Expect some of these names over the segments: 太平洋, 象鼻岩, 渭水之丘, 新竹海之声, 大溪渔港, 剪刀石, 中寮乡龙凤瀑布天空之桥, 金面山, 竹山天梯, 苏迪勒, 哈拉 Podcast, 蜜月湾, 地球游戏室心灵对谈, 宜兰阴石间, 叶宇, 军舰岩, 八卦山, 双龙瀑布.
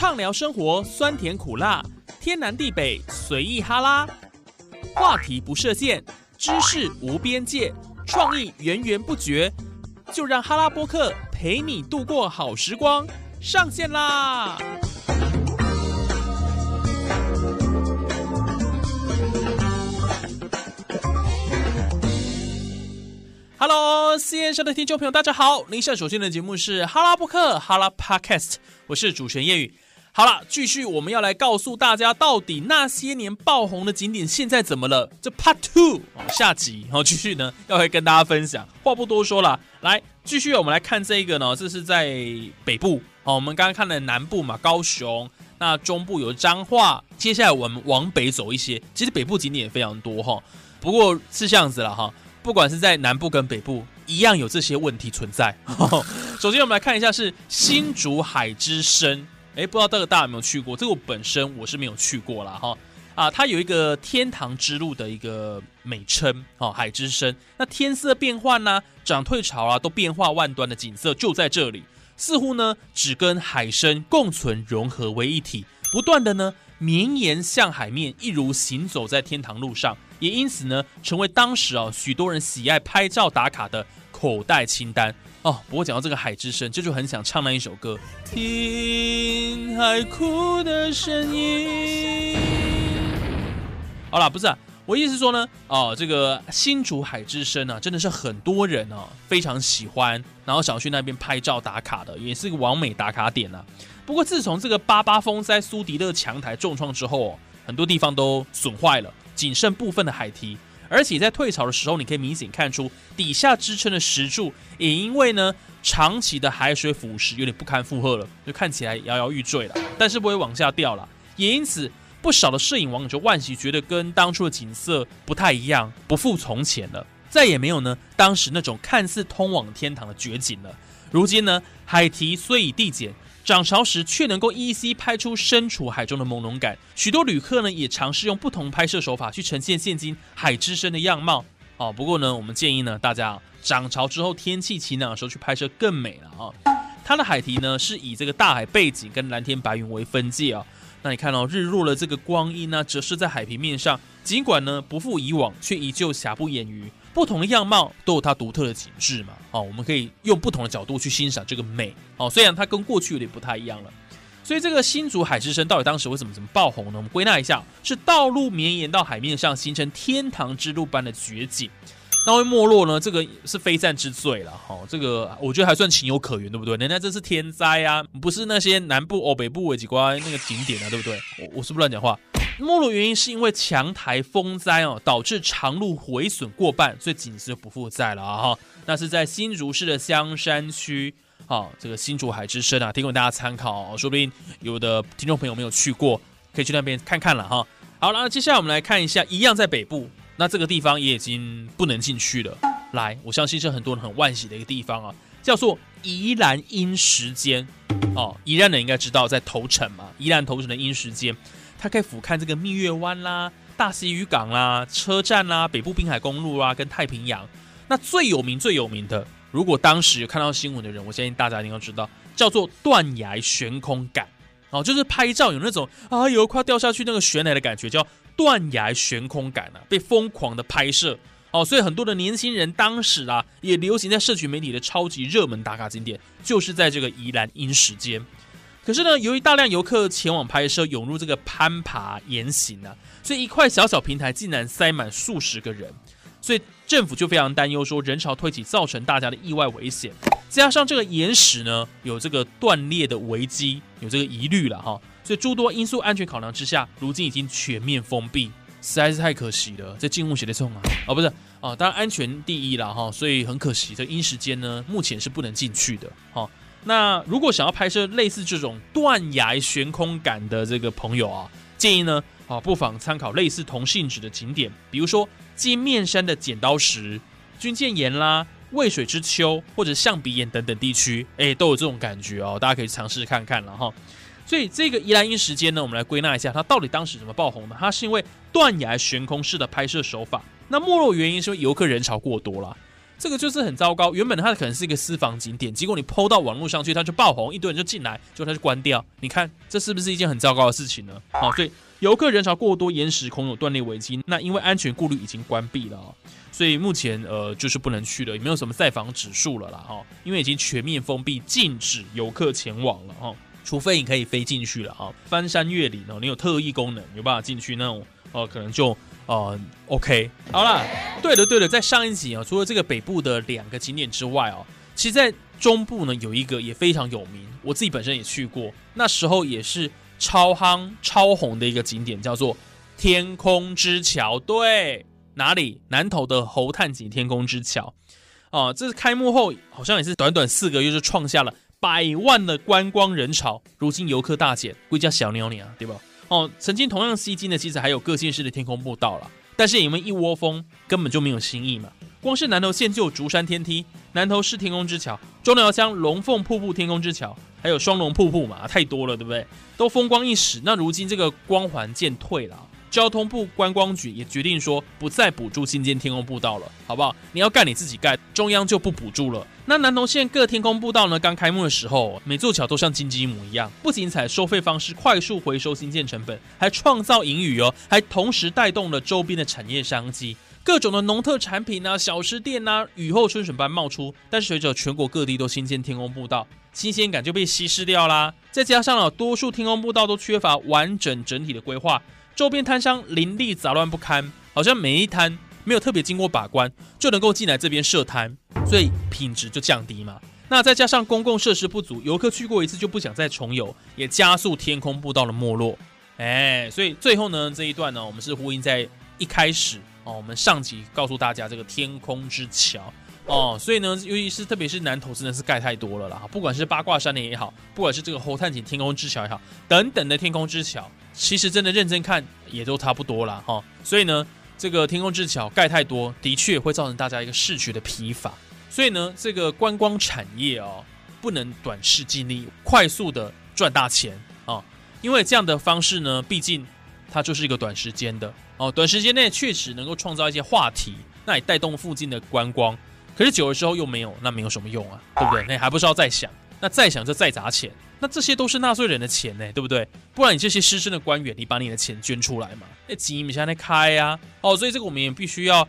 畅聊生活酸甜苦辣，天南地北随意哈拉，话题不设限，知识无边界，创意源源不绝，就让哈拉播客陪你度过好时光，上线啦！Hello， 线上的听众朋友，大家好！您现在收听的节目是哈拉播客哈拉 Podcast， 我是主持人叶宇。好了，继续我们要来告诉大家，到底那些年爆红的景点现在怎么了？这 Part 2、下集，然后继续呢要来跟大家分享。话不多说了，来继续我们来看这个呢，这是在北部，好，我们刚刚看了南部嘛，高雄。那中部有彰化，接下来我们往北走一些，其实北部景点也非常多哈。不过是这样子了哈。不管是在南部跟北部一样有这些问题存在。首先我们来看一下是新竹海之声，不知道这个大家有没有去过？这个我本身我是没有去过啦哈。啊，它有一个天堂之路的一个美称，海之声。那天色变幻啊，涨退潮啊，都变化万端的景色就在这里，似乎呢只跟海参共存融合为一体，不断的呢绵延向海面，一如行走在天堂路上。也因此呢，成为当时许多人喜爱拍照打卡的口袋清单哦。不过讲到这个海之声，这就很想唱那一首歌，听海哭的声音。好啦，不是啊，我意思是说呢，这个新竹海之声啊，真的是很多人非常喜欢，然后想要去那边拍照打卡的，也是个网美打卡点啊。不过自从这个88风灾苏迪勒强台重创之后很多地方都损坏了。仅剩部分的海堤，而且在退潮的时候，你可以明显看出底下支撑的石柱，也因为呢长期的海水腐蚀有点不堪负荷了，就看起来摇摇欲坠了，但是不会往下掉了。也因此，不少的摄影网友就惋惜，觉得跟当初的景色不太一样，不复从前了，再也没有呢当时那种看似通往天堂的绝景了。如今呢，海堤虽已递减。涨潮时却能够依稀拍出身处海中的朦胧感，许多旅客呢也尝试用不同拍摄手法去呈现现今海之声的样貌。不过呢，我们建议呢大家涨潮之后天气晴朗的时候去拍摄更美了它的海堤呢是以这个大海背景跟蓝天白云为分界那你看日落的这个光阴呢折射在海平面上，尽管呢不复以往，却依旧瑕不掩瑜。不同的样貌都有它独特的景致嘛，我们可以用不同的角度去欣赏这个美虽然它跟过去有点不太一样了。所以这个新竹海之声到底当时为怎么爆红呢？我们归纳一下，是道路绵延到海面上，形成天堂之路般的绝景。那会没落呢？这个是非战之罪了这个我觉得还算情有可原，对不对？人家这是天灾啊，不是那些南部北部几关那个景点啊，对不对？我是不乱讲话。没落原因是因为强台风灾导致长路毁损过半，所以景色不复在了那是在新竹市的香山区这个新竹海之声提供大家参考说不定有的听众朋友没有去过，可以去那边看看了好了，接下来我们来看一下，一样在北部。那这个地方也已经不能进去了。来，我相信是很多人很惋惜的一个地方叫做宜兰阴石间宜兰人应该知道，在头城嘛，宜兰头城的阴石间，它可以俯瞰这个蜜月湾啦、大溪渔港啦、车站啦、北部滨海公路啦跟太平洋。那最有名的，如果当时有看到新闻的人，我相信大家一定要知道，叫做断崖悬空感就是拍照有那种有快掉下去那个悬崖的感觉，叫断崖悬空感被疯狂的拍摄所以很多的年轻人当时也流行在社群媒体的超级热门打卡景点，就是在这个宜兰阴石间。可是呢，由于大量游客前往拍摄，涌入这个攀爬岩行所以一块小平台竟然塞满数十个人，所以政府就非常担忧，说人潮退起造成大家的意外危险，加上这个岩石呢有这个断裂的危机，有这个疑虑了所以诸多因素安全考量之下，如今已经全面封闭，实在是太可惜了。这进入写的冲不是当然安全第一啦所以很可惜，这阴石间呢目前是不能进去的那如果想要拍摄类似这种断崖悬空感的这个朋友建议呢不妨参考类似同性质的景点，比如说金面山的剪刀石、军舰岩啦、渭水之丘或者象鼻岩等等地区都有这种感觉大家可以尝试看看了所以这个宜兰阴石间呢，我们来归纳一下，它到底当时怎么爆红呢？它是因为断崖悬空式的拍摄手法。那没落原因是因为游客人潮过多了，这个就是很糟糕。原本它可能是一个私房景点，结果你 PO 到网络上去，它就爆红，一堆人就进来，结果它就关掉。你看，这是不是一件很糟糕的事情呢？好，所以游客人潮过多，岩石恐有断裂危机。那因为安全顾虑已经关闭了哦，所以目前就是不能去了，也没有什么在访指数了啦哈，因为已经全面封闭，禁止游客前往了哈。除非你可以飞进去了啊，翻山越岭哦，你有特异功能，有办法进去那种可能就OK。好啦，对了，在上一集啊，除了这个北部的2个景点之外哦，其实在中部呢有一个也非常有名，我自己本身也去过，那时候也是超夯超红的一个景点，叫做天空之桥。对，哪里？南投的侯探井天空之桥啊，这是开幕后好像也是短短4个月就创下了1,000,000的观光人潮，如今游客大减，归家小鸟你啊，对吧？哦，曾经同样吸睛的，其实还有各县市的天空步道啦，但是因为一窝蜂，根本就没有新意嘛。光是南投县就有竹山天梯、南投市天空之桥、中寮乡龙凤瀑布天空之桥，还有双龙瀑布嘛，太多了，对不对？都风光一时。那如今这个光环渐退啦，交通部观光局也决定说，不再补助新建天空步道了，好不好？你要盖你自己盖，中央就不补助了。那南投县各天空步道呢，刚开幕的时候，每座桥都像金鸡母一样，不仅采收费方式快速回收新建成本，还创造盈余哦，还同时带动了周边的产业商机，各种的农特产品啊、小吃店啊，雨后春笋般冒出。但是随着全国各地都新建天空步道，新鲜感就被稀释掉啦。再加上了多数天空步道都缺乏完整体的规划，周边摊商林立杂乱不堪，好像每一摊没有特别经过把关就能够进来这边设摊，所以品质就降低嘛。那再加上公共设施不足，游客去过一次就不想再重游，也加速天空步道的没落。所以最后呢，这一段呢，我们是呼应在一开始哦，我们上集告诉大家这个天空之桥哦，所以呢，尤其是特别是南投真的是盖太多了啦，不管是八卦山的也好，不管是这个侯探井天空之桥也好，等等的天空之桥，其实真的认真看也都差不多啦哈。所以呢，这个天空之桥盖太多，的确会造成大家一个市区的疲乏，所以呢，这个观光产业哦，不能短视近利，快速的赚大钱啊、哦，因为这样的方式呢，毕竟它就是一个短时间的哦，短时间内确实能够创造一些话题，那也带动附近的观光，可是久的时候又没有，那没有什么用啊，对不对？那还不是要再想，那再想就再砸钱，那这些都是纳税人的钱呢、对不对？不然你这些失身的官员，你把你的钱捐出来嘛？急你现在开啊！哦，所以这个我们也必须要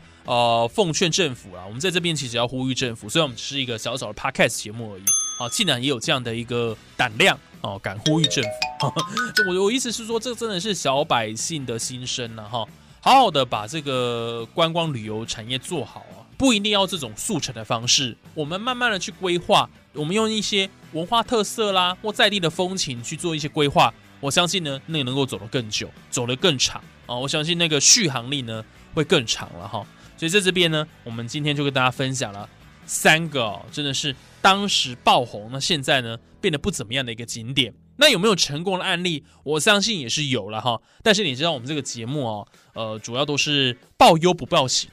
奉劝政府啦。我们在这边其实要呼吁政府，虽然我们只是一个小小的 podcast 节目而已，啊，竟然也有这样的一个胆量哦，敢呼吁政府。我意思是说，这真的是小百姓的心声呐、哈！好好的把这个观光旅游产业做好啊。不一定要这种速成的方式，我们慢慢的去规划，我们用一些文化特色啦或在地的风情去做一些规划，我相信呢，那能够走得更久，走得更长啊！我相信那个续航力呢会更长了哈。所以在这边呢，我们今天就跟大家分享了3个、真的是当时爆红，那现在呢变得不怎么样的一个景点。那有没有成功的案例？我相信也是有了哈。但是你知道我们这个节目哦，主要都是报忧不报喜。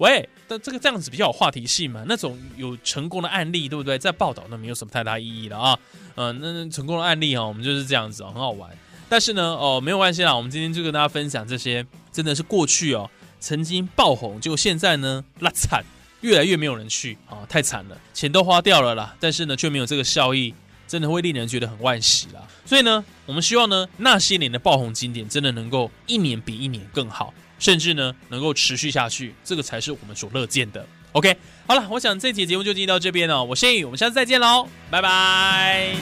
喂，但这个这样子比较有话题性嘛？那种有成功的案例，对不对？在报道那没有什么太大意义了啊。那成功的案例啊、我们就是这样子啊、很好玩。但是呢，没有关系啦，我们今天就跟大家分享这些，真的是过去哦曾经爆红，结果现在呢，拉惨，越来越没有人去啊、太惨了，钱都花掉了啦，但是呢却没有这个效益，真的会令人觉得很惋惜啦。所以呢，我们希望呢，那些年的爆红经典真的能够一年比一年更好。甚至呢，能够持续下去，这个才是我们所乐见的。OK， 好了，我想这期节目就进行到这边了。我是谢宇，我们下次再见喽，拜拜。